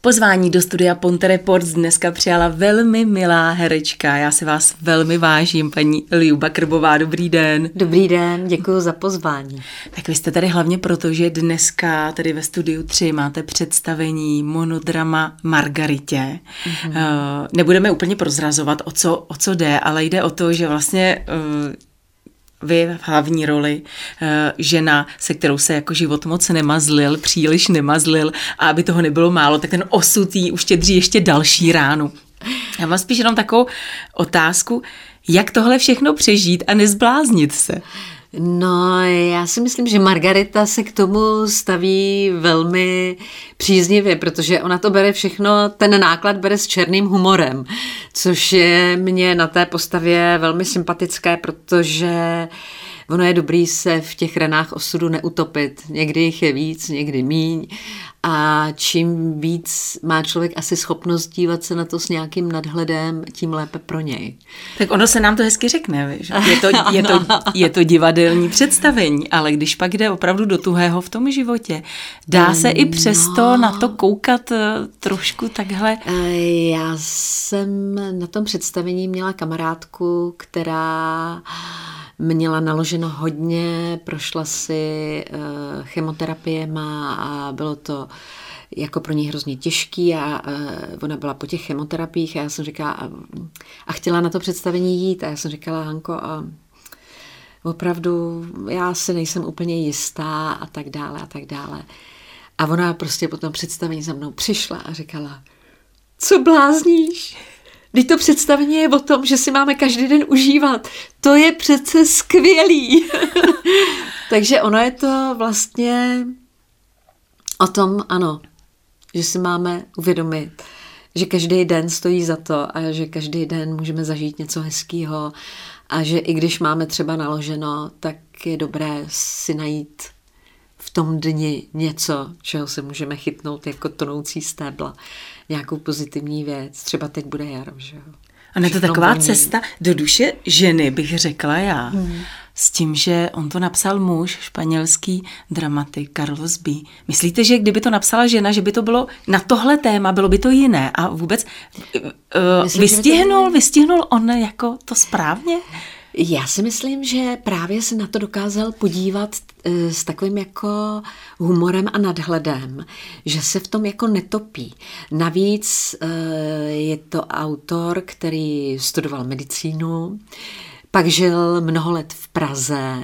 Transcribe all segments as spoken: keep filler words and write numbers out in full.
Pozvání do studia Ponte Reports dneska přijala velmi milá herečka. Já si vás velmi vážím, paní Ljuba Krbová. Dobrý den. Dobrý den, děkuji za pozvání. Tak vy jste tady hlavně proto, že dneska tady ve studiu tři máte představení monodrama Margaritě. Mm-hmm. Nebudeme úplně prozrazovat, o co, o co jde, ale jde o to, že vlastně vy v hlavní roli žena, se kterou se jako život moc nemazlil, příliš nemazlil, a aby toho nebylo málo, tak ten osud jí uštědří ještě další ránu. Já mám spíš jenom takovou otázku, jak tohle všechno přežít a nezbláznit se? No, já si myslím, že Margarita se k tomu staví velmi příznivě, protože ona to bere všechno, ten náklad bere s černým humorem, což je mně na té postavě velmi sympatické, protože ono je dobrý se v těch ranách osudu neutopit. Někdy jich je víc, někdy míň. A čím víc má člověk asi schopnost dívat se na to s nějakým nadhledem, tím lépe pro něj. Tak ono se nám to hezky řekne, víš? Je to, je to, je to divadelní představení, ale když pak jde opravdu do tuhého v tom životě, dá se no. i přesto na to koukat trošku takhle? Já jsem na tom představení měla kamarádku, která měla naloženo hodně, prošla si chemoterapiema a bylo to jako pro ní hrozně těžký a ona byla po těch chemoterapiích a já jsem říkala a, a chtěla na to představení jít a já jsem říkala, Hanko, a opravdu já si nejsem úplně jistá a tak dále a tak dále. A ona prostě po tom představení za mnou přišla a říkala, co blázníš? Teď to představení je o tom, že si máme každý den užívat. To je přece skvělý. Takže ono je to vlastně o tom, ano, že si máme uvědomit, že každý den stojí za to a že každý den můžeme zažít něco hezkého a že i když máme třeba naloženo, tak je dobré si najít v tom dni něco, čeho se můžeme chytnout jako tonoucí stébla. Nějakou pozitivní věc. Třeba teď bude jaro, že jo. A je to taková cesta do duše ženy, bych řekla já. Hmm. S tím, že on to napsal muž, španělský dramatik Carlos B. Myslíte, že kdyby to napsala žena, že by to bylo na tohle téma, bylo by to jiné? A vůbec uh, Myslím, vystihnul, vystihnul on jako to správně? Já si myslím, že právě se na to dokázal podívat s takovým jako humorem a nadhledem, že se v tom jako netopí. Navíc je to autor, který studoval medicínu, pak žil mnoho let v Praze,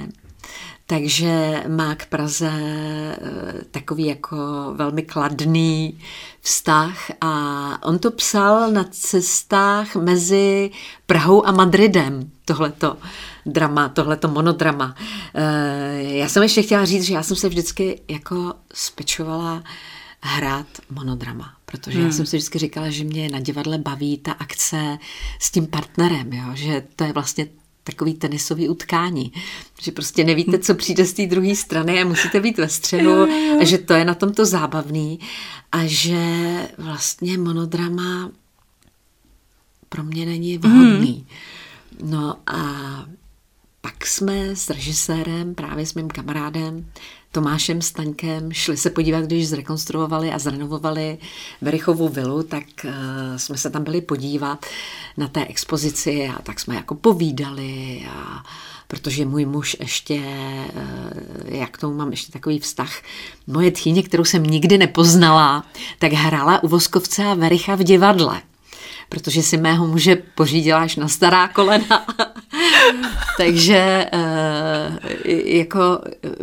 takže má k Praze takový jako velmi kladný vztah a on to psal na cestách mezi Prahou a Madridem, tohleto drama, tohleto monodrama. Já jsem ještě chtěla říct, že já jsem se vždycky jako spečovala hrát monodrama, protože hmm. já jsem si vždycky říkala, že mě na divadle baví ta akce s tím partnerem, jo? Že to je vlastně takový tenisový utkání, že prostě nevíte, co přijde z té druhé strany a musíte být ve středu a že to je na tomto zábavný a že vlastně monodrama pro mě není vhodný. Mm. No a pak jsme s režisérem, právě s mým kamarádem Tomášem Staňkem, šli se podívat, když zrekonstruovali a zrenovovali Verichovu vilu, tak uh, jsme se tam byli podívat na té expozici a tak jsme jako povídali, a, protože můj muž ještě, uh, jak k tomu mám ještě takový vztah, moje tchýně, kterou jsem nikdy nepoznala, tak hrála u Voskovce a Wericha v divadle, protože si mého muže pořídila až na stará kolena. Takže e, jako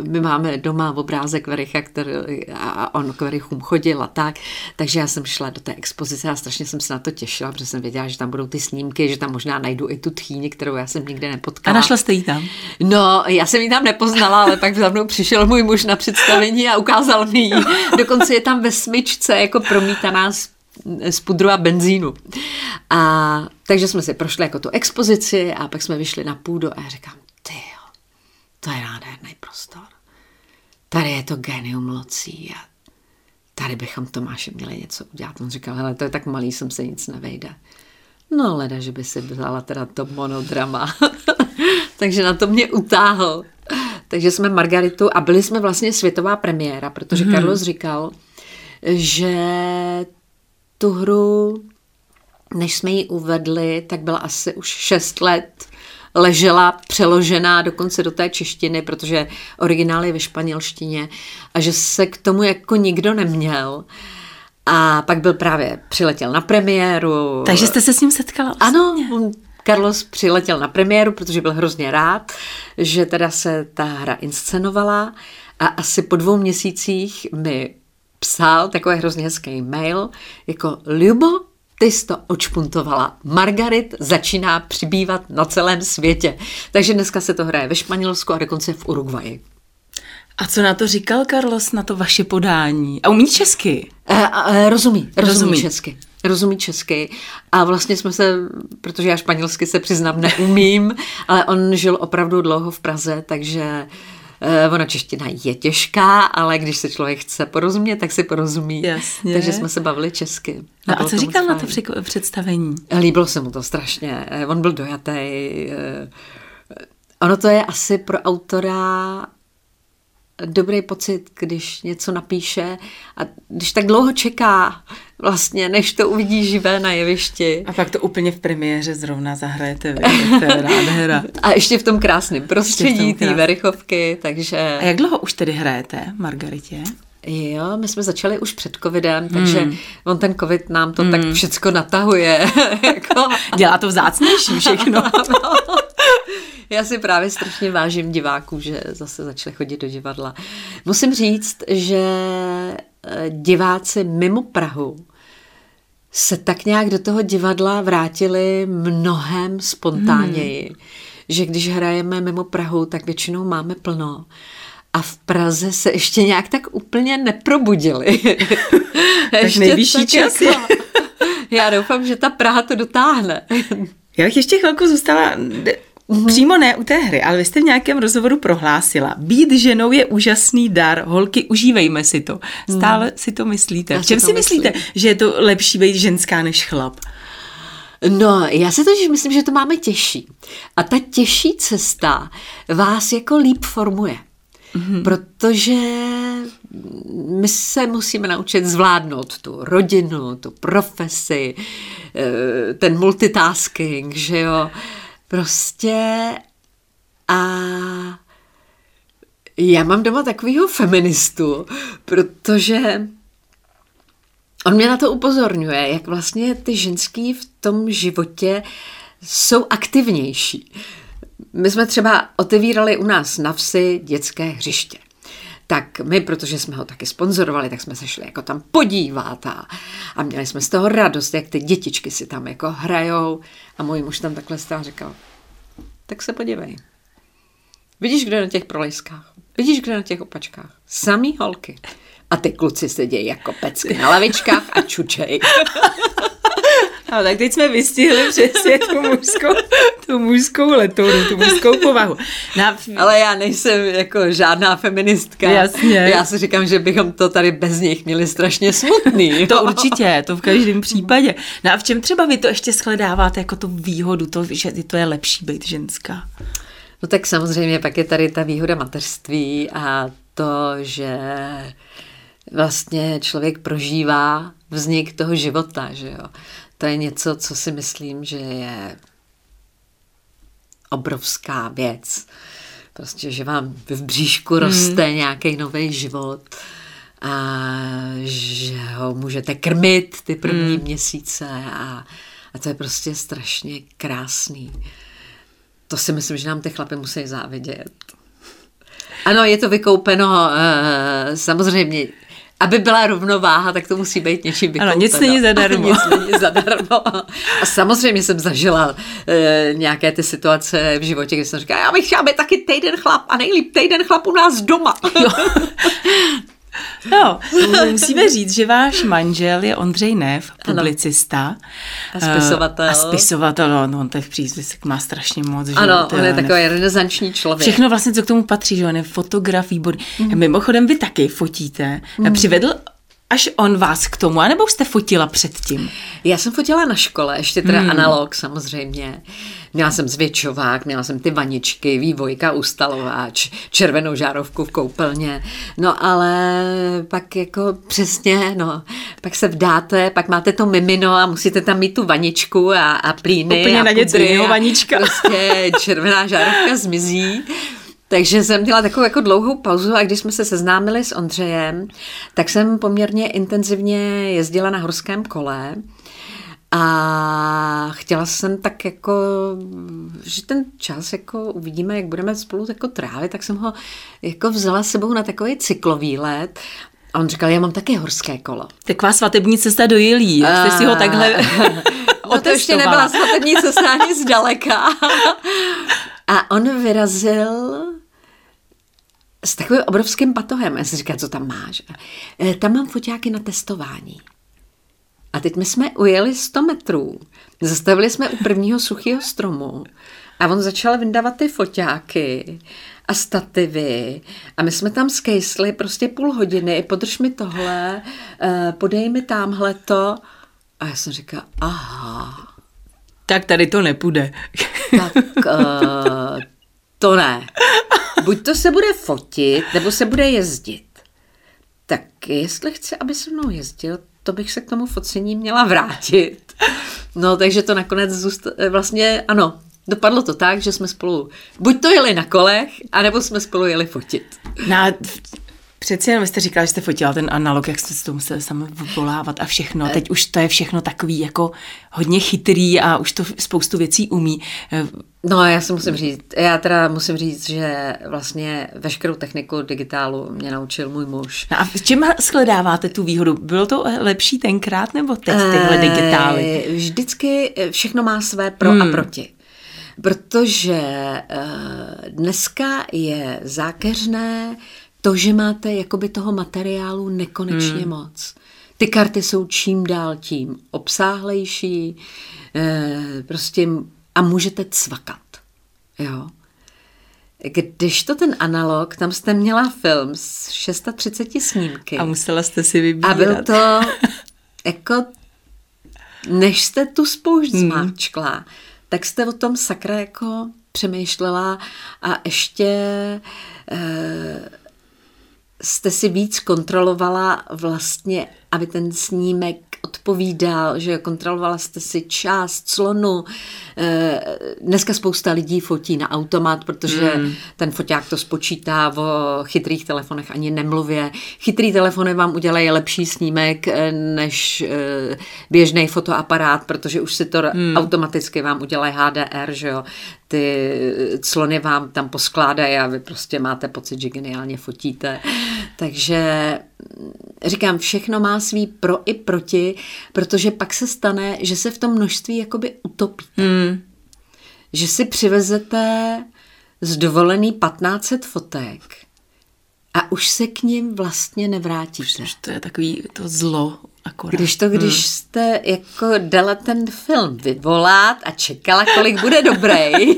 my máme doma obrázek Wericha, který, a on k Werichům chodil a tak, takže já jsem šla do té expozice a strašně jsem se na to těšila, protože jsem věděla, že tam budou ty snímky, že tam možná najdu i tu tchýni, kterou já jsem nikde nepotkala. A našla jste ji tam? No, já jsem ji tam nepoznala, ale pak za mnou přišel můj muž na představení a ukázal mi ji. Dokonce je tam ve smyčce jako promítaná z pudru a benzínu. A takže jsme si prošli jako tu expozici a pak jsme vyšli na půdu a já říkám, tyjo, to je nádherný prostor. Tady je to génium locí a tady bychom Tomáše měli něco udělat. On říkal, hele, to je tak malý, sem se nic nevejde. No, leda, že by si vzala teda to monodrama. Takže na to mě utáhl. Takže jsme Margaritu a byli jsme vlastně světová premiéra, protože hmm. Carlos říkal, že tu hru, než jsme ji uvedli, tak byla asi už šest let, ležela přeložená dokonce do té češtiny, protože originál je ve španělštině a že se k tomu jako nikdo neměl. A pak byl právě, přiletěl na premiéru. Takže jste se s ním setkala? Ano, Carlos přiletěl na premiéru, protože byl hrozně rád, že teda se ta hra inscenovala a asi po dvou měsících mi psal takový hrozně hezký mail, jako Ljubo, ty jsi to očpuntovala. Margarit začíná přibývat na celém světě. Takže dneska se to hraje ve Španělsku a dokonce v Uruguayi. A co na to říkal Carlos, na to vaše podání? A umí česky? E, a, rozumí, rozumí, rozumí česky. Rozumí česky. A vlastně jsme se, protože já španělsky se přiznám neumím, ale on žil opravdu dlouho v Praze, takže e, ona čeština je těžká, ale když se člověk chce porozumět, tak si porozumí. Jasně. Takže jsme se bavili česky. No a co říkal na to představení? Líbilo se mu to strašně. On byl dojatý. Ono to je asi pro autora dobrý pocit, když něco napíše a když tak dlouho čeká vlastně, než to uvidí živé na jevišti. A pak to úplně v premiéře zrovna zahrajete vy, to je ráda hra. A ještě v tom krásném prostředí té Werichovky, takže... A jak dlouho už tedy hrajete, Margaritě? Jo, my jsme začali už před covidem, takže hmm. on ten covid nám to hmm. tak všecko natahuje. jako... Dělá to vzácnější všechno. Já si právě strašně vážím diváků, že zase začali chodit do divadla. Musím říct, že diváci mimo Prahu se tak nějak do toho divadla vrátili mnohem spontánněji. Hmm. Že když hrajeme mimo Prahu, tak většinou máme plno. A v Praze se ještě nějak tak úplně neprobudili. Tak nejvyšší čas. Jako... Já doufám, že ta Praha to dotáhne. Já bych ještě chvilku zůstala... Uhum. Přímo ne u té hry, ale vy jste v nějakém rozhovoru prohlásila. Být ženou je úžasný dar, holky, užívejme si to. Stále si to myslíte. V čem si myslíte, myslím. Že je to lepší být ženská než chlap? No, já si to myslím, že to máme těžší. A ta těžší cesta vás jako líp formuje. Uhum. Protože my se musíme naučit zvládnout tu rodinu, tu profesi, ten multitasking, že jo. Prostě a já mám doma takovýho feministu, protože on mě na to upozorňuje, jak vlastně ty ženský v tom životě jsou aktivnější. My jsme třeba otevírali u nás na vsi dětské hřiště. Tak my, protože jsme ho taky sponzorovali, tak jsme se šli jako tam podívat a, a měli jsme z toho radost, jak ty dětičky si tam jako hrajou. A můj muž tam takhle stál a říkal, tak se podívej. Vidíš, kdo je na těch prolejskách? Vidíš, kdo je na těch opačkách? Samý holky. A ty kluci sedějí jako pecky na lavičkách a čučej. No, tak teď jsme vystihli přesně tu mužskou, tu mužskou letounu, tu mužskou povahu. Na... Ale já nejsem jako žádná feministka. Jasně. Já si říkám, že bychom to tady bez nich měli strašně smutný. To určitě, to v každém případě. No a v čem třeba vy to ještě shledáváte jako tu výhodu, to, že to je lepší být ženská? No tak samozřejmě pak je tady ta výhoda mateřství a to, že vlastně člověk prožívá vznik toho života, že jo. To je něco, co si myslím, že je obrovská věc. Prostě, že vám v bříšku roste mm. nějaký nový život a že ho můžete krmit ty první mm. měsíce a, a to je prostě strašně krásný. To si myslím, že nám ty chlapy musí závidět. Ano, je to vykoupeno samozřejmě. Aby byla rovnováha, tak to musí být něčím vykoupeno. Ano, nic není zadarmo. Nic není zadarmo. A samozřejmě jsem zažila e, nějaké ty situace v životě, kdy jsem říkala, já bych chtěla být taky týden chlap a nejlíp týden chlap u nás doma. Jo. No, musíme říct, že váš manžel je Ondřej Neff, publicista. A spisovatel. A spisovatel, no, no on to je v přízvisek, má strašně moc. Že? Ano, on je takový renesanční člověk. Všechno vlastně, co k tomu patří, že on je fotograf, výborný. Mm. Mimochodem, vy taky fotíte. Mm. Přivedl až on vás k tomu, anebo jste fotila předtím? Já jsem fotila na škole, ještě teda hmm. analog samozřejmě. Měla jsem zvětšovák, měla jsem ty vaničky, vývojka, ustalováč, červenou žárovku v koupelně. No ale pak jako přesně, no, pak se vdáte, pak máte to mimino a musíte tam mít tu vaničku a, a plíny. Úplně a na něco jiného vanička. Prostě červená žárovka zmizí. Takže jsem měla takovou jako dlouhou pauzu a když jsme se seznámili s Ondřejem, tak jsem poměrně intenzivně jezdila na horském kole a chtěla jsem tak jako, že ten čas jako uvidíme, jak budeme spolu jako trávit, tak jsem ho jako vzala s sebou na takový cyklovýlet. A on říkal, já mám taky horské kolo. Taková svatební cesta do Jilí, jste si ho takhle otestovala. To ještě nebyla svatební cesta ani zdaleka. A on vyrazil s takovým obrovským batohem. Já jsem říkala, co tam máš? Tam mám foťáky na testování. A teď my jsme ujeli sto metrů. Zastavili jsme u prvního suchého stromu. A on začal vyndávat ty foťáky a stativy. A my jsme tam skejsli prostě půl hodiny. Podrž mi tohle, podej mi támhleto. A já jsem říkala, aha. Tak tady to nepůjde. Tak uh, to ne. Buď to se bude fotit, nebo se bude jezdit. Tak jestli chci, aby se mnou jezdil, to bych se k tomu focení měla vrátit. No, takže to nakonec zůstalo, vlastně ano, dopadlo to tak, že jsme spolu buď to jeli na kolech, anebo jsme spolu jeli fotit. Na... Přeci jenom jste říkala, že jste fotila ten analog, jak jste se to museli sami volávat a všechno. Teď už to je všechno takový jako hodně chytrý a už to spoustu věcí umí. No já si musím říct, já teda musím říct, že vlastně veškerou techniku digitálu mě naučil můj muž. No a v čem shledáváte tu výhodu? Bylo to lepší tenkrát nebo teď tyhle digitály? Vždycky všechno má své pro hmm. a proti. Protože dneska je zákeřné to, že máte jakoby toho materiálu nekonečně hmm. moc. Ty karty jsou čím dál tím obsáhlejší, e, prostě a můžete cvakat. Jo. Když to ten analog, tam jste měla film s třiceti šesti snímky. A musela jste si vybírat. A byl to, jako, než jste tu spoušť hmm. zmáčkla, tak jste o tom sakra jako přemýšlela a ještě... E, jste si víc kontrolovala vlastně, aby ten snímek odpovídal, že kontrolovala jste si čas, clonu. Dneska spousta lidí fotí na automat, protože hmm. ten foťák to spočítá, o chytrých telefonech ani nemluvě. Chytrý telefony vám udělají lepší snímek než běžný fotoaparát, protože už si to hmm. automaticky vám udělají H D R, že jo. Ty clony vám tam poskládají a vy prostě máte pocit, že geniálně fotíte. Takže říkám, všechno má svý pro i proti, protože pak se stane, že se v tom množství jakoby utopíte. Hmm. Že si přivezete z dovolený patnáct set fotek a už se k nim vlastně nevrátíte. Už to je takový to zlo. Akorát. Když to, když hmm. jste jako dala ten film vyvolat a čekala, kolik bude dobrý.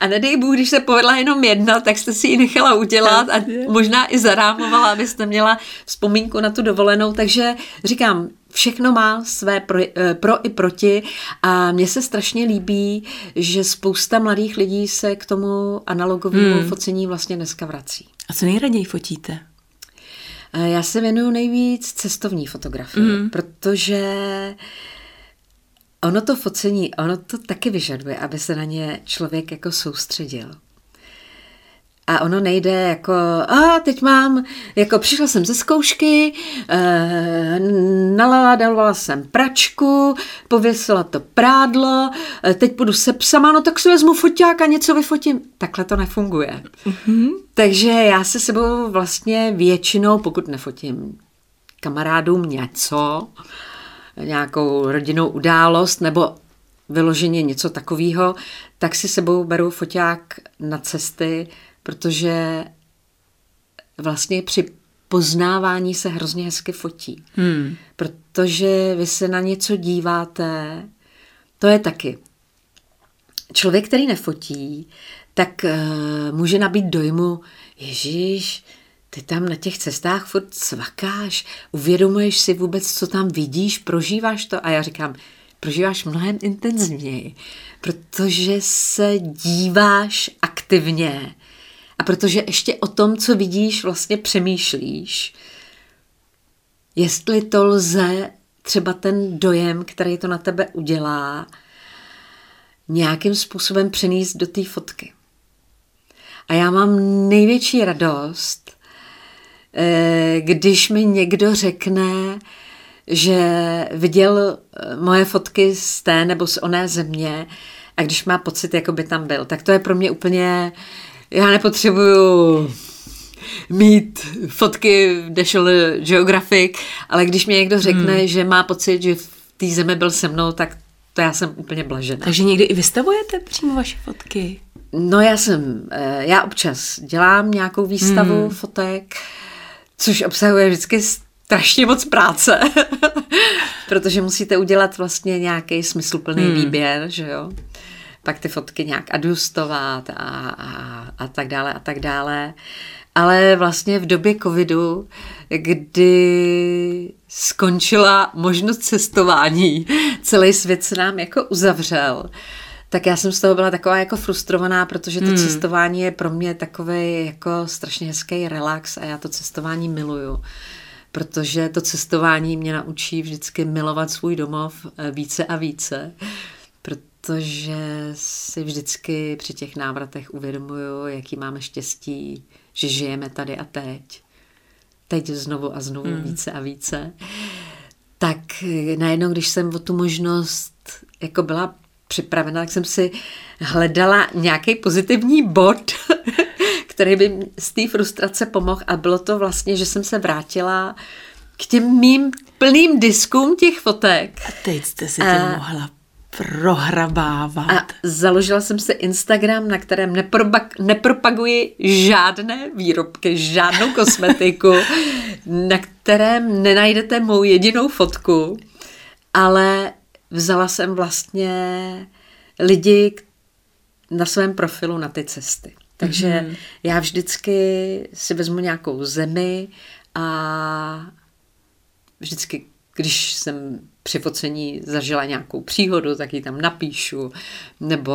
A nedej Bůh, když se povedla jenom jedna, tak jste si ji nechala udělat a možná i zarámovala, abyste měla vzpomínku na tu dovolenou. Takže říkám, všechno má své pro, pro i proti a mně se strašně líbí, že spousta mladých lidí se k tomu analogovému hmm. focení vlastně dneska vrací. A co nejraději fotíte? Já se věnuju nejvíc cestovní fotografii, mm. protože ono to focení, ono to taky vyžaduje, aby se na ně člověk jako soustředil. A ono nejde jako, a teď mám, jako přišla jsem ze zkoušky, e, naladávala jsem pračku, pověsila to prádlo, e, teď půjdu se psama, no tak si vezmu foťák a něco vyfotím. Takhle to nefunguje. Mm-hmm. Takže já se sebou vlastně většinou, pokud nefotím kamarádům něco, nějakou rodinnou událost nebo vyloženě něco takového, tak si sebou beru foťák na cesty, protože vlastně při poznávání se hrozně hezky fotí. Hmm. Protože vy se na něco díváte, to je taky. Člověk, který nefotí, tak uh, může nabít dojmu, ježíš, Ty tam na těch cestách furt cvakáš, uvědomuješ si vůbec, co tam vidíš, prožíváš to. A já říkám, prožíváš mnohem intenzivněji, protože se díváš aktivně a protože ještě o tom, co vidíš, vlastně přemýšlíš, jestli to lze třeba ten dojem, který to na tebe udělá, nějakým způsobem přenést do té fotky. A já mám největší radost, když mi někdo řekne, že viděl moje fotky z té nebo z oné země a když má pocit, jako by tam byl. Tak to je pro mě úplně... Já nepotřebuju mít fotky v National Geographic, ale když mě někdo řekne, hmm. že má pocit, že v té zemi byl se mnou, tak to já jsem úplně blažená. Takže někdy i vystavujete přímo vaše fotky? No já jsem, já občas dělám nějakou výstavu hmm. fotek, což obsahuje vždycky strašně moc práce, protože musíte udělat vlastně nějaký smysluplný hmm. výběr, že jo? Pak ty fotky nějak adjustovat a, a, a tak dále a tak dále. Ale vlastně v době covidu, kdy skončila možnost cestování, celý svět se nám jako uzavřel, tak já jsem z toho byla taková jako frustrovaná, protože to hmm. cestování je pro mě takový jako strašně hezký relax a já to cestování miluju. Protože to cestování mě naučí vždycky milovat svůj domov více a více. Protože si vždycky při těch návratech uvědomuju, jaký máme štěstí, že žijeme tady a teď. Teď znovu a znovu mm. více a více. Tak najednou, když jsem o tu možnost jako byla připravena, tak jsem si hledala nějaký pozitivní bod, který by z té frustrace pomohl. A bylo to vlastně, že jsem se vrátila k těm mým plným diskům těch fotek. A teď jste si a... tě mohla prohrabávat. A založila jsem si Instagram, na kterém neprobak, nepropaguji žádné výrobky, žádnou kosmetiku, na kterém nenajdete mou jedinou fotku, ale vzala jsem vlastně lidi na svém profilu na ty cesty. Takže mm-hmm. já vždycky si vezmu nějakou zemi a vždycky, když jsem při focení zažila nějakou příhodu, tak ji tam napíšu, nebo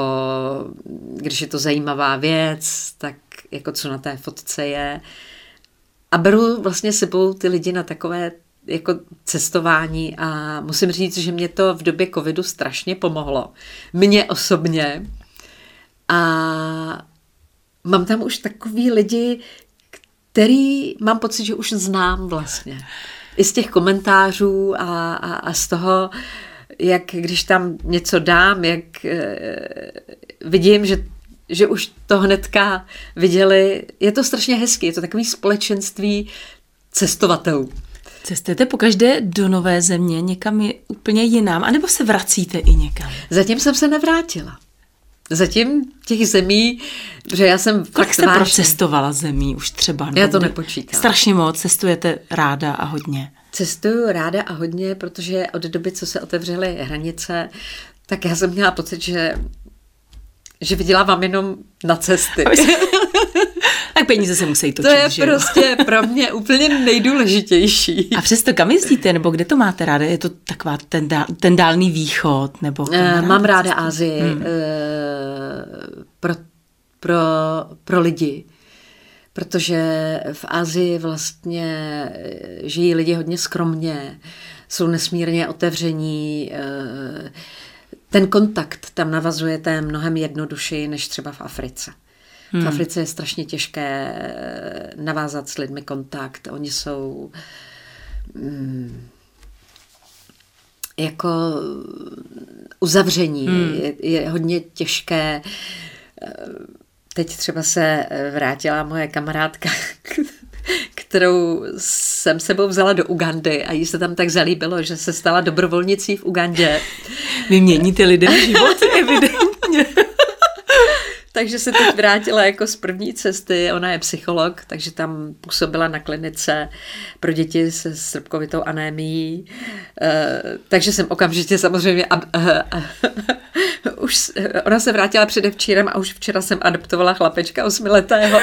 když je to zajímavá věc, tak jako co na té fotce je. A beru vlastně sebou ty lidi na takové jako cestování a musím říct, že mě to v době covidu strašně pomohlo. Mně osobně. A mám tam už takový lidi, který mám pocit, že už znám vlastně. I z těch komentářů a, a, a z toho, jak když tam něco dám, jak e, vidím, že, že už to hnedka viděli. Je to strašně hezký, je to takový společenství cestovatelů. Cestujete pokaždé do nové země, někam je úplně jinam, anebo se vracíte i někam? Zatím jsem se nevrátila. Zatím těch zemí, že já jsem... Kolik jste vážný. Procestovala zemí už třeba? Já to nepočítám. Strašně moc, cestujete ráda a hodně. Cestuju ráda a hodně, protože od doby, co se otevřely hranice, tak já jsem měla pocit, že, že vydělávám jenom na cesty. Tak peníze se musí točit. To je že? Prostě pro mě úplně nejdůležitější. A přesto kam jezdíte, nebo kde to máte ráda? Je to taková ten, dál, ten dálný východ? Nebo ráda mám ráda Asii hmm. pro, pro, pro lidi, protože v Asii vlastně žijí lidi hodně skromně, jsou nesmírně otevření. Ten kontakt tam navazujete mnohem jednodušeji než třeba v Africe. Hmm. V Africe je strašně těžké navázat s lidmi kontakt. Oni jsou mm, jako uzavření. Hmm. Je, je hodně těžké. Teď třeba se vrátila moje kamarádka, kterou jsem sebou vzala do Ugandy a jí se tam tak zalíbilo, že se stala dobrovolnicí v Ugandě. Vy měníte lidem život, evidentně. Takže se teď vrátila jako z první cesty, ona je psycholog, takže tam působila na klinice pro děti se srpkovitou anémií. E, takže jsem okamžitě samozřejmě... A, a, a, už, ona se vrátila předevčírem a už včera jsem adoptovala chlapečka osmiletého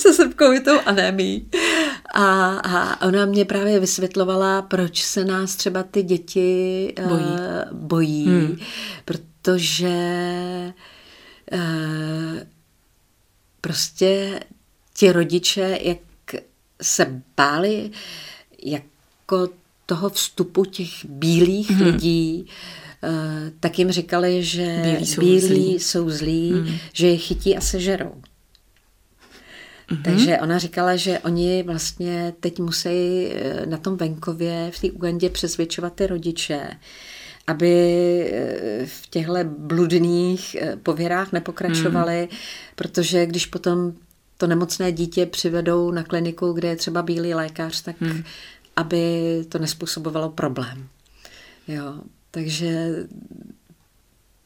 se srpkovitou cukrovitou anémií. A, a ona mě právě vysvětlovala, proč se nás třeba ty děti bojí, uh, bojí hmm. protože uh, prostě ti rodiče, jak se báli jako toho vstupu těch bílých hmm. lidí, uh, tak jim říkali, že bílí jsou bílí zlí, jsou zlí hmm. že je chytí a sežerou. Mm-hmm. Takže ona říkala, že oni vlastně teď musí na tom venkově v té Ugandě přesvědčovat ty rodiče, aby v těchto bludných pověrách nepokračovali, mm. protože když potom to nemocné dítě přivedou na kliniku, kde je třeba bílý lékař, tak mm. aby to nespůsobovalo problém. Jo, takže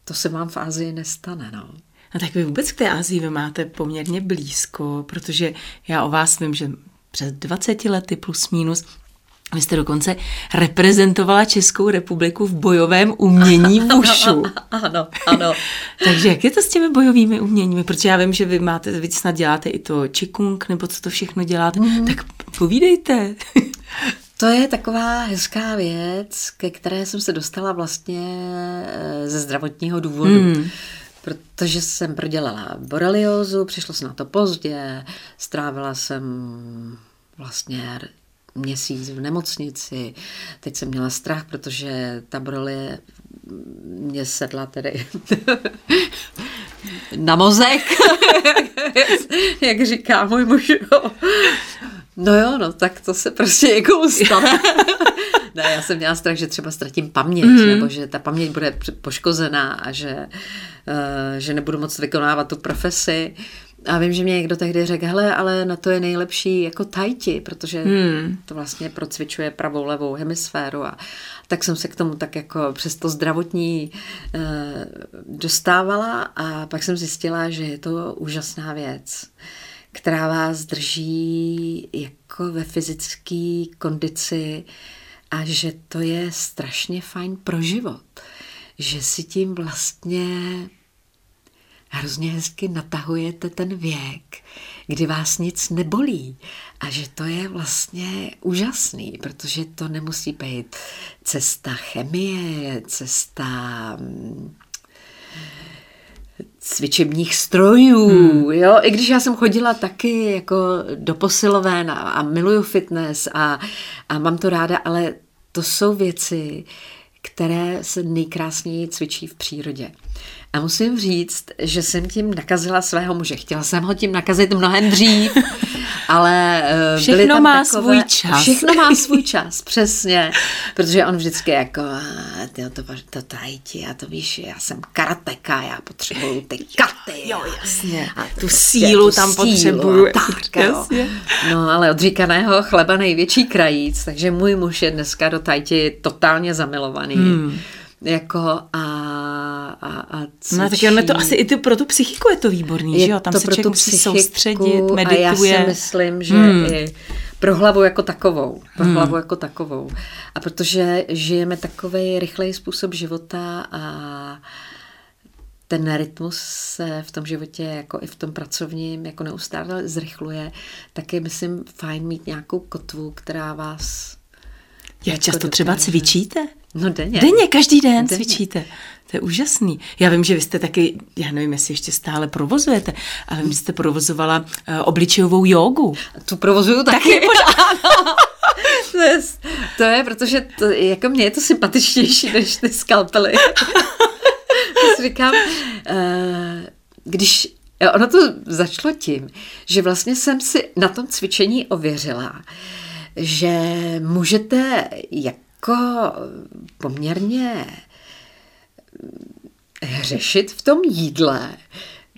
to se vám v Asii nestane, no. A tak vy vůbec k té Asii vy máte poměrně blízko, protože já o vás vím, že před dvaceti lety plus minus, vy jste dokonce reprezentovala Českou republiku v bojovém umění wušu. Ano, ano. Takže jak je to s těmi bojovými uměními? Protože já vím, že vy máte, vy snad děláte i to čikung, nebo co to všechno děláte. Mm. Tak povídejte. To je taková hezká věc, ke které jsem se dostala vlastně ze zdravotního důvodu. Mm. Protože jsem prodělala boreliózu, přišlo se na to pozdě, strávila jsem vlastně měsíc v nemocnici, teď jsem měla strach, protože ta borelie mě sedla tedy na mozek, jak říká můj muž. No jo, no tak to se prostě jako stane. Ne, já jsem měla strach, že třeba ztratím paměť, mm. nebo že ta paměť bude poškozená a že, uh, že nebudu moc vykonávat tu profesi. A vím, že mě někdo tehdy řekl, hele, ale na to je nejlepší jako tai chi, protože mm. to vlastně procvičuje pravou, levou hemisféru. A tak jsem se k tomu tak jako přes to zdravotní uh, dostávala a pak jsem zjistila, že je to úžasná věc, která vás drží jako ve fyzické kondici a že to je strašně fajn pro život. Že si tím vlastně hrozně hezky natahujete ten věk, kdy vás nic nebolí. A že to je vlastně úžasný, protože to nemusí být cesta chemie, cesta cvičebních strojů, hmm. jo, i když já jsem chodila taky jako do posiloven a, a miluju fitness a, a mám to ráda, ale to jsou věci, které se nejkrásněji cvičí v přírodě. A musím říct, že jsem tím nakazila svého muže. Chtěla jsem ho tím nakazit mnohem dřív, ale všechno byly tam má takové, svůj čas. Všechno má svůj čas, přesně. Protože on vždycky jako, ty to, to tajti, a to víš, já jsem karateka, já potřebuju ty karty. Jo, jasně. A tu sílu tu tam potřebuju. No, ale od říkaného chleba největší krajíc, takže můj muž je dneska do tajti totálně zamilovaný. Hmm. Jako a, a, a cvičí. No tak je to asi i ty, pro tu psychiku je to výborný, je že jo? Tam to se člověk musí soustředit, medituje. A já si myslím, že hmm. i pro hlavu jako takovou. Pro hmm. hlavu jako takovou. A protože žijeme takovej rychlej způsob života a ten rytmus se v tom životě, jako i v tom pracovním, jako neustále zrychluje, tak je, myslím, fajn mít nějakou kotvu, která vás... Já jako často třeba cvičíte? No denně. Denně, každý den denně. Cvičíte. To je úžasný. Já vím, že vy jste taky, já nevím, jestli ještě stále provozujete, ale vy jste provozovala uh, obličejovou jógu. Tu provozuju taky. taky pořád. to, je, to je, protože to, jako mně je to sympatičnější než ty skalpely. To říkám, uh, když... Ono to začalo tím, že vlastně jsem si na tom cvičení ověřila, že můžete jako poměrně hřešit v tom jídle,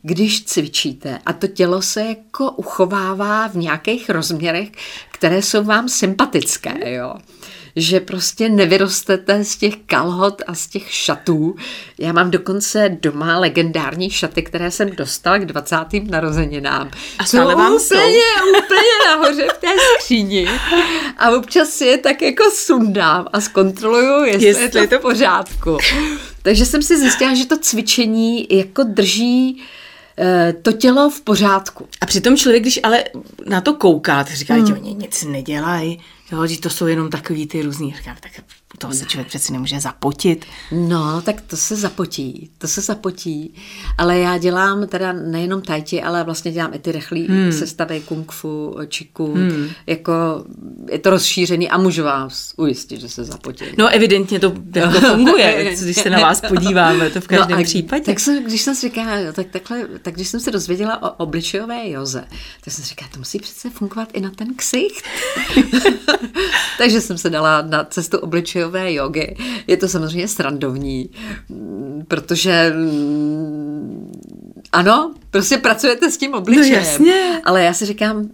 když cvičíte a to tělo se jako uchovává v nějakých rozměrech, které jsou vám sympatické, jo. Že prostě nevyrostete z těch kalhot a z těch šatů. Já mám dokonce doma legendární šaty, které jsem dostala k dvacátým narozeninám. A jsou úplně, jsou. úplně nahoře v té skříni. A občas si je tak jako sundám a zkontroluju, jestli, jestli je to, je to v pořádku. Takže jsem si zjistila, že to cvičení jako drží to tělo v pořádku. A přitom člověk, když ale na to kouká, tak říká, hmm. že oni nic nedělají, že to jsou jenom takový ty různý, říkám, tak toho se člověk přeci nemůže zapotit. No, tak to se zapotí, to se zapotí, ale já dělám teda nejenom tai chi, ale vlastně dělám i ty rychlý hmm. sestavy kung fu, čikung, hmm. jako je to rozšířený a můžu vás ujistit, že se zapotí. No evidentně to jako funguje, když se na vás podíváme, to v každém no případě. Tak jsem, když jsem si říkala, tak, takhle, tak když jsem se dozvěděla o obličejové józe, tak jsem si říkala, to musí přece fungovat i na ten ksicht. Takže jsem se dala na cestu obličejové jógy. Je to samozřejmě srandovní, protože ano, prostě pracujete s tím obličejem. No jasně. Ale já si říkám...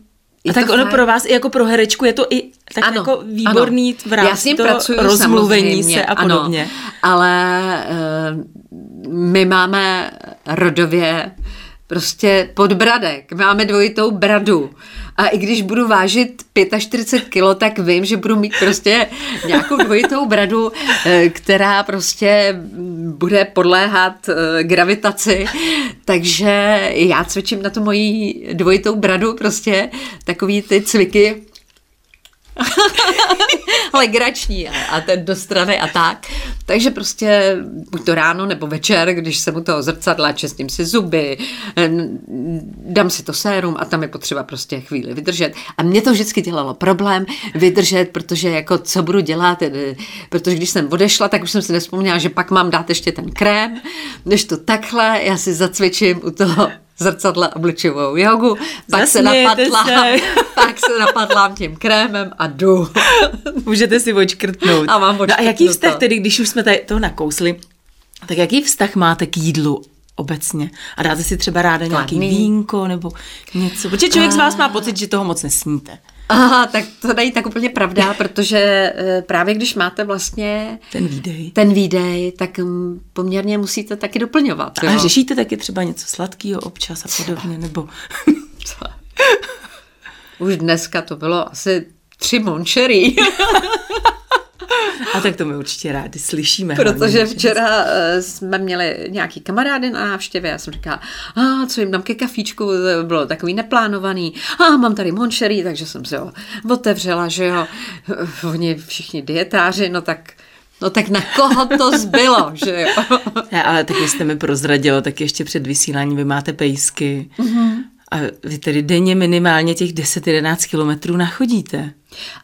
A tak ono fakt... pro vás i jako pro herečku je to i tak ano, jako výborný ano. Vrát. Já s ním pracuju rozmluvení se a podobně. Ano, ale uh, my máme rodově prostě podbradek. Máme dvojitou bradu. A i když budu vážit čtyřicet pět kilo, tak vím, že budu mít prostě nějakou dvojitou bradu, která prostě bude podléhat gravitaci. Takže já cvičím na tu moji dvojitou bradu prostě takový ty cviky legrační a ten do strany a tak. Takže prostě buď to ráno nebo večer, když se mu toho zrcadla, čistím si zuby, dám si to sérum a tam je potřeba prostě chvíli vydržet. A mě to vždycky dělalo problém vydržet, protože jako co budu dělat, protože když jsem odešla, tak už jsem si nevzpomněla, že pak mám dát ještě ten krém, než to takhle, já si zacvičím u toho zrcadla obličejovou jogu, pak se napadlám, se. pak se napadlám tím krémem a jdu. Můžete si odškrtnout. A, mám odškrtnout. No a jaký vztah tedy, když už jsme tady to nakousli, tak jaký vztah máte k jídlu obecně? A dáte si třeba ráda nějaký vínko nebo něco? Protože člověk a... z vás má pocit, že toho moc nesníte. Aha, tak to není tak úplně pravda, protože právě když máte vlastně ten výdej, ten výdej tak poměrně musíte taky doplňovat. A jo? Řešíte taky třeba něco sladkého občas a podobně, nebo... Co? Už dneska to bylo asi tři mončery. A tak to my určitě rádi slyšíme. Protože včera jsme měli nějaký kamarády na návštěvě, já jsem říkala, a co jim dám ke kafíčku, to bylo takový neplánovaný, a mám tady mončery, takže jsem se ho otevřela, že jo, oni všichni dietáři, no tak... No tak na koho to zbylo, že jo? Já, ale tak jste mi prozradila, tak ještě před vysíláním vy máte pejsky. Mm-hmm. A vy tedy denně minimálně těch deset jedenáct kilometrů nachodíte.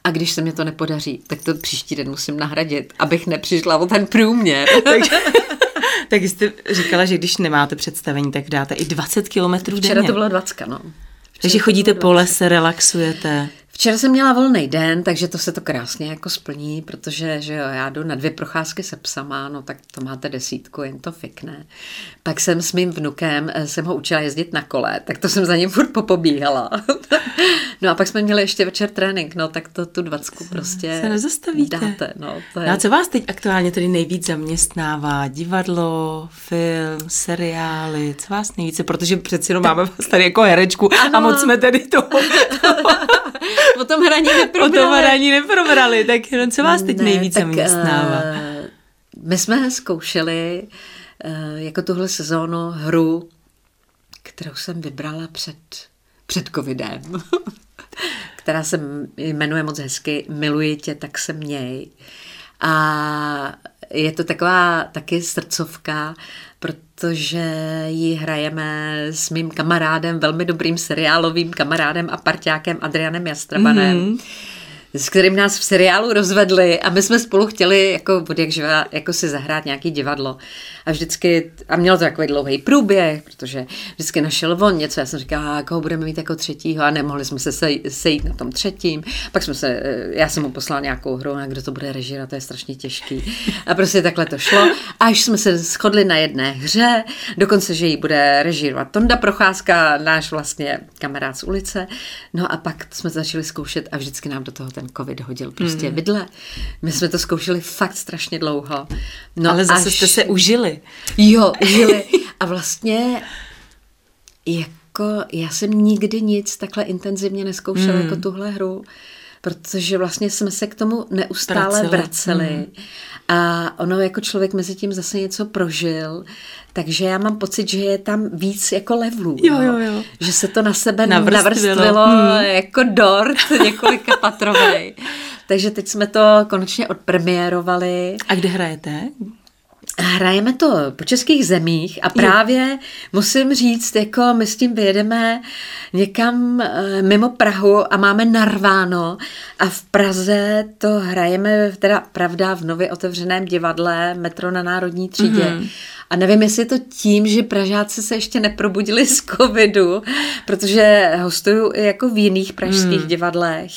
A když se mě to nepodaří, tak to příští den musím nahradit, abych nepřišla o ten průměr. Takže... Tak jste říkala, že když nemáte představení, tak dáte i dvacet kilometrů denně. Včera to bylo dvacet, no. Takže chodíte po lese, relaxujete. Včera jsem měla volný den, takže to se to krásně jako splní, protože že jo, já jdu na dvě procházky se psama, no tak to máte desítku, jen to fikne. Pak jsem s mým vnukem, jsem ho učila jezdit na kole, tak to jsem za ním furt popobíhala. No a pak jsme měli ještě večer trénink, no tak to tu dvacku prostě se nezastavíte. Dáte. No, to je... no a co vás teď aktuálně tedy nejvíc zaměstnává? Divadlo, film, seriály, co vás nejvíce? Protože přeci jenom máme vás tady jako herečku ano. A moc jsme tady toho... toho... O tom hraní neprobrali. O tom hraní neprobrali, tak no, co vás teď ne, nejvíce zaměstnává? Uh, my jsme zkoušeli uh, jako tuhle sezónu hru, kterou jsem vybrala před, před covidem, která se jmenuje moc hezky Miluji tě, tak se měj. A je to taková taky srdcovka, protože ji hrajeme s mým kamarádem, velmi dobrým seriálovým kamarádem a parťákem Adrianem Jastrabanem, mm-hmm. s kterým nás v seriálu rozvedli a my jsme spolu chtěli jako odjakživa jako si zahrát nějaký divadlo. A vždycky, a mělo to takový dlouhý průběh, protože vždycky našel on něco, já jsem říkala, koho budeme mít jako třetího a nemohli jsme se sejít na tom třetím. Pak jsme se, já jsem mu poslala nějakou hru, a kdo to bude režírovat, to je strašně těžký. A prostě takhle to šlo. Až jsme se shodli na jedné hře, dokonce, že ji bude režírovat Tonda Procházka, náš vlastně kamarád z Ulice. No a pak jsme začali zkoušet a vždycky nám do toho ten covid hodil prostě vidle. My jsme to zkoušeli fakt strašně dlouho. No ale zase až... jste se užili. Jo, užili. A vlastně jako já jsem nikdy nic takhle intenzivně neskoušela mm. jako tuhle hru. protože vlastně jsme se k tomu neustále Pracele. vraceli. Hmm. A ono jako člověk mezi tím zase něco prožil, takže já mám pocit, že je tam víc jako levelů. Jo, jo, jo. Že se to na sebe navrstvilo, navrstvilo hmm. jako dort několika patrovej. Takže teď jsme to konečně odpremiérovali. A kde hrajete? Hrajeme to po českých zemích a právě jo. musím říct, jako my s tím vyjedeme někam mimo Prahu a máme narváno a v Praze to hrajeme, teda pravda, v nově otevřeném divadle Metro na Národní třídě. Mm-hmm. A nevím, jestli je to tím, že Pražáci se ještě neprobudili z covidu, protože hostuju i jako v jiných pražských mm. divadlech.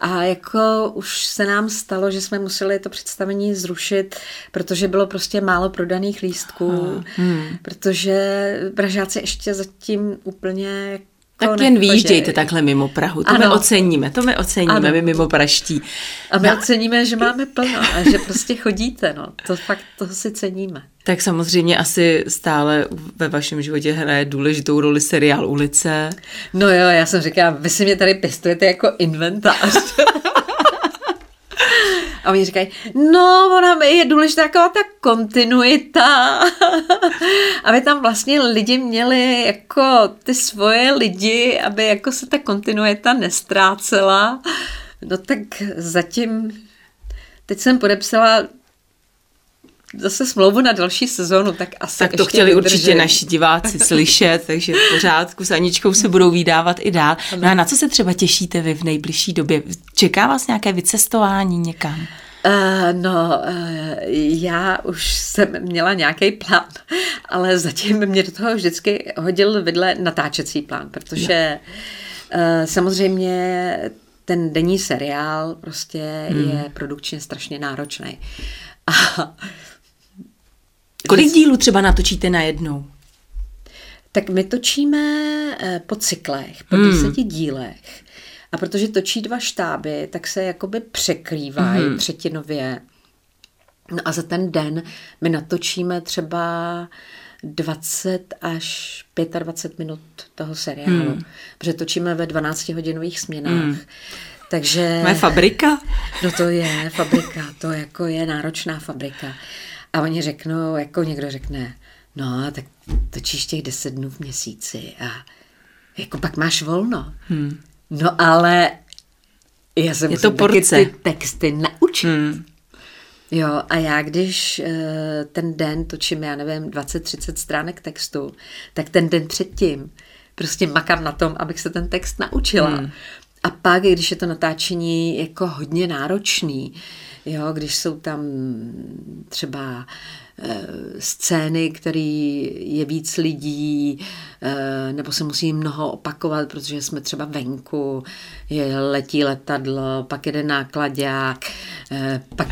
A jako už se nám stalo, že jsme museli to představení zrušit, protože bylo prostě málo prodaných lístků, mm. protože Pražáci ještě zatím úplně... Tak jen výjíždějte takhle mimo Prahu, to ano. my oceníme, to my oceníme, ano. my mimo praští. A my no. oceníme, že máme plno a že prostě chodíte, no, to fakt, toho si ceníme. Tak samozřejmě asi stále ve vašem životě hraje důležitou roli seriál Ulice. No jo, já jsem říkala, vy si mě tady pěstujete jako inventář. A oni říkají, no, ona je důležitá taková ta kontinuita, aby tam vlastně lidi měli jako ty svoje lidi, aby jako se ta kontinuita nestrácela. No tak zatím, teď jsem podepsala zase smlouvu na další sezonu, tak asi tak to chtěli vydržím. Určitě naši diváci slyšet, takže v pořádku, s Aničkou se budou vydávat i dál. No a na co se třeba těšíte vy v nejbližší době? Čeká vás nějaké vycestování někam? Uh, no, uh, já už jsem měla nějaký plán, ale zatím mě do toho vždycky hodil vidle natáčecí plán, protože uh, samozřejmě ten denní seriál prostě hmm. je produkčně strašně náročný. A kolik dílů třeba natočíte najednou? Tak my točíme po cyklech, po hmm. deseti dílech. A protože točí dva štáby, tak se jakoby překrývají hmm. třetinově. No a za ten den my natočíme třeba dvacet až dvacet pět minut toho seriálu. Hmm. Protože točíme ve dvanáctihodinových směnách. Hmm. Takže... Moje fabrika? No to je fabrika, to jako je náročná fabrika. A oni řeknou, jako někdo řekne, no tak točíš těch deset dnů v měsíci a jako pak máš volno. Hmm. No ale já se musím taky ty texty naučit. Hmm. Jo, a já když ten den točím, já nevím, dvacet třicet stránek textu, tak ten den předtím prostě makám na tom, abych se ten text naučila. Hmm. A pak, když je to natáčení jako hodně náročný, jo, když jsou tam třeba e, scény, který je víc lidí, e, nebo se musí mnoho opakovat, protože jsme třeba venku, je, letí letadlo, pak jede náklaďák, e, pak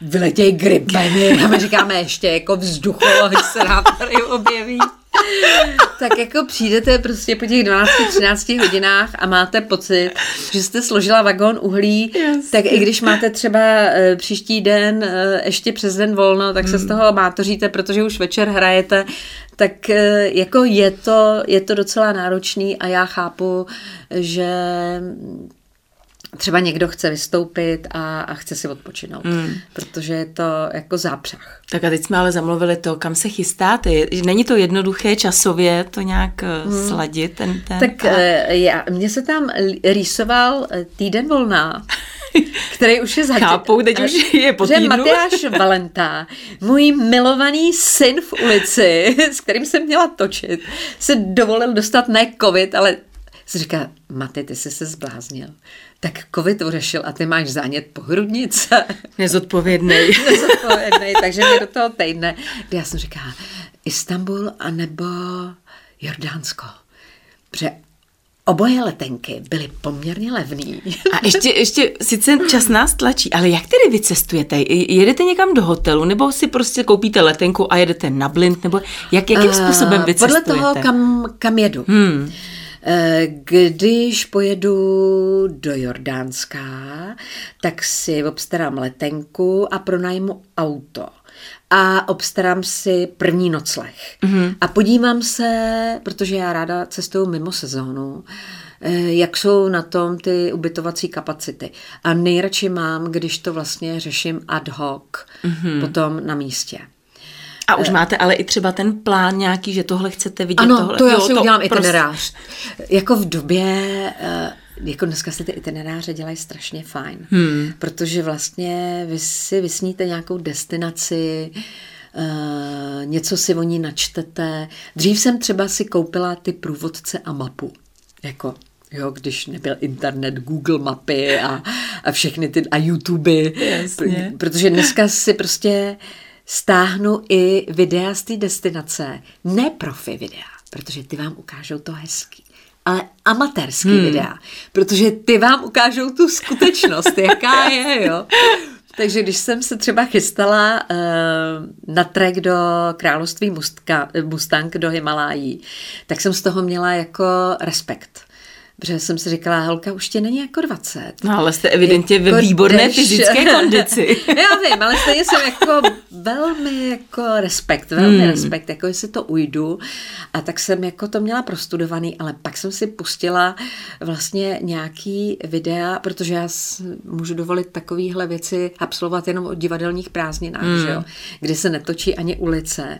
vyletějí gripeny a my říkáme ještě jako vzducholoď se nám tady objeví. Tak jako přijdete prostě po těch dvanácti, třinácti hodinách a máte pocit, že jste složila vagón uhlí, yes. tak i když máte třeba příští den ještě přes den volno, tak se z toho mátoříte, protože už večer hrajete, tak jako je to, je to docela náročný a já chápu, že třeba někdo chce vystoupit a, a chce si odpočinout, mm. protože je to jako zápřah. Tak a teď jsme ale zamluvili to, kam se chystáte. Není to jednoduché časově to nějak mm. sladit? Ten, ten, tak a... já, mně se tam rýsoval týden volna, který už je za Chápou, teď už je po týdnu. Že Matyáš Valenta, můj milovaný syn v Ulici, s kterým jsem měla točit, se dovolil dostat ne covid, ale se říká, Maty, ty jsi se zbláznil. Tak covid uřešil a ty máš zánět pohrudnice. Nezodpovědnej. Nezodpovědnej, takže mě do toho týdne. Kdy já jsem říkala, Istanbul anebo Jordánsko. Protože oboje letenky byly poměrně levný. A ještě, ještě sice čas nás tlačí, ale jak tedy vy cestujete? Jedete někam do hotelu, nebo si prostě koupíte letenku a jedete na blind, nebo jak, jakým způsobem vy cestujete? Podle toho, kam, kam jedu. Hmm. Když pojedu do Jordánska, tak si obstarám letenku a pronajmu auto. A obstarám si první nocleh. Mm-hmm. A podívám se, protože já ráda cestuju mimo sezónu, jak jsou na tom ty ubytovací kapacity. A nejradši mám, když to vlastně řeším ad hoc, mm-hmm. potom na místě. A už máte ale i třeba ten plán nějaký, že tohle chcete vidět, ano, tohle. Ano, to já si jo, udělám itinerář. Prostě. Jako v době, jako dneska se ty itineráře dělají strašně fajn, hmm. protože vlastně vy si vysníte nějakou destinaci, něco si o ní načtete. Dřív jsem třeba si koupila ty průvodce a mapu, jako... Jo, když nebyl internet, Google mapy a, a všechny ty, a YouTuby. Jasně. Protože dneska si prostě stáhnu i videa z té destinace. Ne profi videa, protože ty vám ukážou to hezký, ale amatérský hmm. videa. Protože ty vám ukážou tu skutečnost, jaká je, jo. Takže když jsem se třeba chystala uh, na trek do království Mustka, Mustang do Himalájí, tak jsem z toho měla jako respekt. Protože jsem si říkala, holka, už tě není jako dvacet. No, ale jste evidentně jako ve výborné jdeš... fyzické kondici. Já vím, ale stejně jsem jako velmi jako respekt, velmi hmm. respekt, jako jestli to ujdu. A tak jsem jako to měla prostudovaný, ale pak jsem si pustila vlastně nějaký videa, protože já můžu dovolit takovýhle věci absolvovat jenom od divadelních prázdninách, hmm. že jo? Kdy se netočí ani ulice.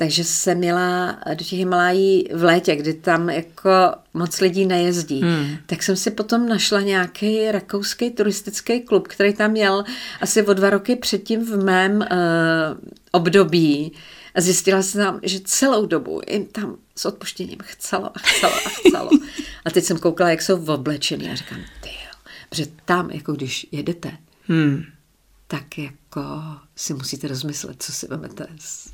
Takže jsem jela do těch Himalájí v létě, kdy tam jako moc lidí nejezdí. Hmm. Tak jsem si potom našla nějaký rakouský turistický klub, který tam jel asi o dva roky předtím v mém uh, období. A zjistila jsem, že celou dobu jim tam s odpuštěním chcelo a chcelo a chcelo. A teď jsem koukala, jak jsou oblečený. A říkám, tyjo, protože tam, jako když jedete, hmm. tak jako si musíte rozmyslet, co si vemete,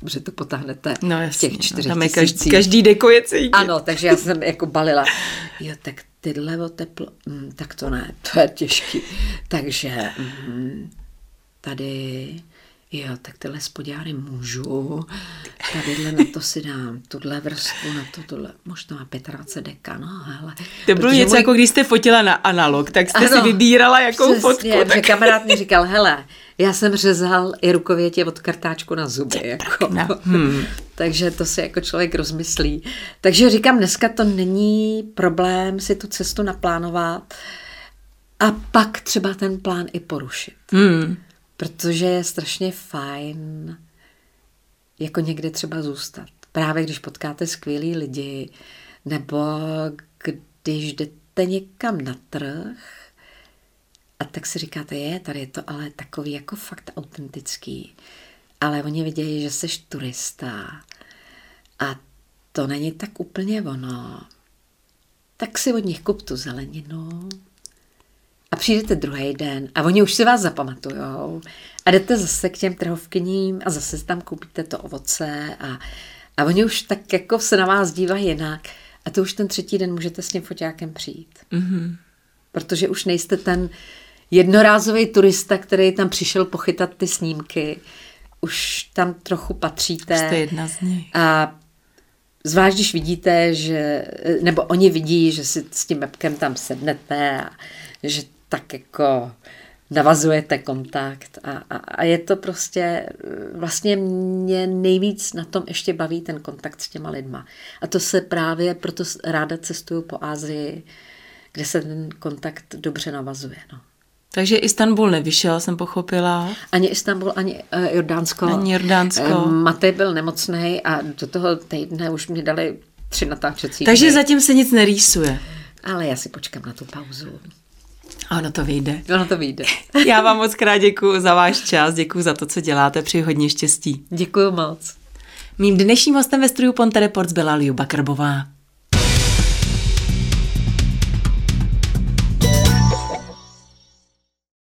že to potáhnete no, jasně, v těch čtyři no, tisících. Každý deko je cítit. Ano, takže já jsem jako balila. Jo, tak tyhle o teplo, mm, tak to ne, to je těžký. Takže mm, tady, jo, tak tyhle spodňáry můžu, tadyhle na to si dám, tuhle vrstvu, na to, tuhle, možná má dvacet pět deka, no, hele. To bylo něco, můj... jako když jste fotila na analog, tak jste ano, si vybírala, jakou přesně, fotku. Přesně, tak... kamarád mi říkal, hele, já jsem řezal i rukovětě od kartáčku na zuby. Jako. Tak, no. hmm. Takže to si jako člověk rozmyslí. Takže říkám, dneska to není problém si tu cestu naplánovat a pak třeba ten plán i porušit. Hmm. Protože je strašně fajn jako někde třeba zůstat. Právě když potkáte skvělý lidi nebo když jdete někam na trh, a tak si říkáte, je, tady je to ale takový jako fakt autentický. Ale oni vidějí, že jsi turista. A to není tak úplně ono. Tak si od nich kup tu zeleninu. A přijdete druhý den a oni už si vás zapamatujou. A jdete zase k těm trhovkyním a zase tam koupíte to ovoce. A, a oni už tak jako se na vás dívají jinak. A to už ten třetí den můžete s tím foťákem přijít. Mhm. Protože už nejste ten jednorázový turista, který tam přišel pochytat ty snímky. Už tam trochu patříte. Jste jedna z nich. A zvlášť, když vidíte, že, nebo oni vidí, že si s tím webkem tam sednete a že tak jako navazujete kontakt. A, a, a je to prostě, vlastně mě nejvíc na tom ještě baví ten kontakt s těma lidma. A to se právě, proto ráda cestuju po Asii, kde se ten kontakt dobře navazuje. No. Takže Istanbul nevyšel, jsem pochopila. Ani Istanbul, ani uh, Jordánsko. Ani Jordánsko. Uh, Matej byl nemocnej a do toho týdne už mě dali tři natáčecí. Takže dny. Zatím se nic nerýsuje. Ale já si počkám na tu pauzu. A ono to vyjde. Ono to vyjde. Já vám moc krát děkuju za váš čas, děkuju za to, co děláte, přeji hodně štěstí. Děkuju moc. Mým dnešním hostem ve studiu Ponte Reports byla Ljuba Krbová.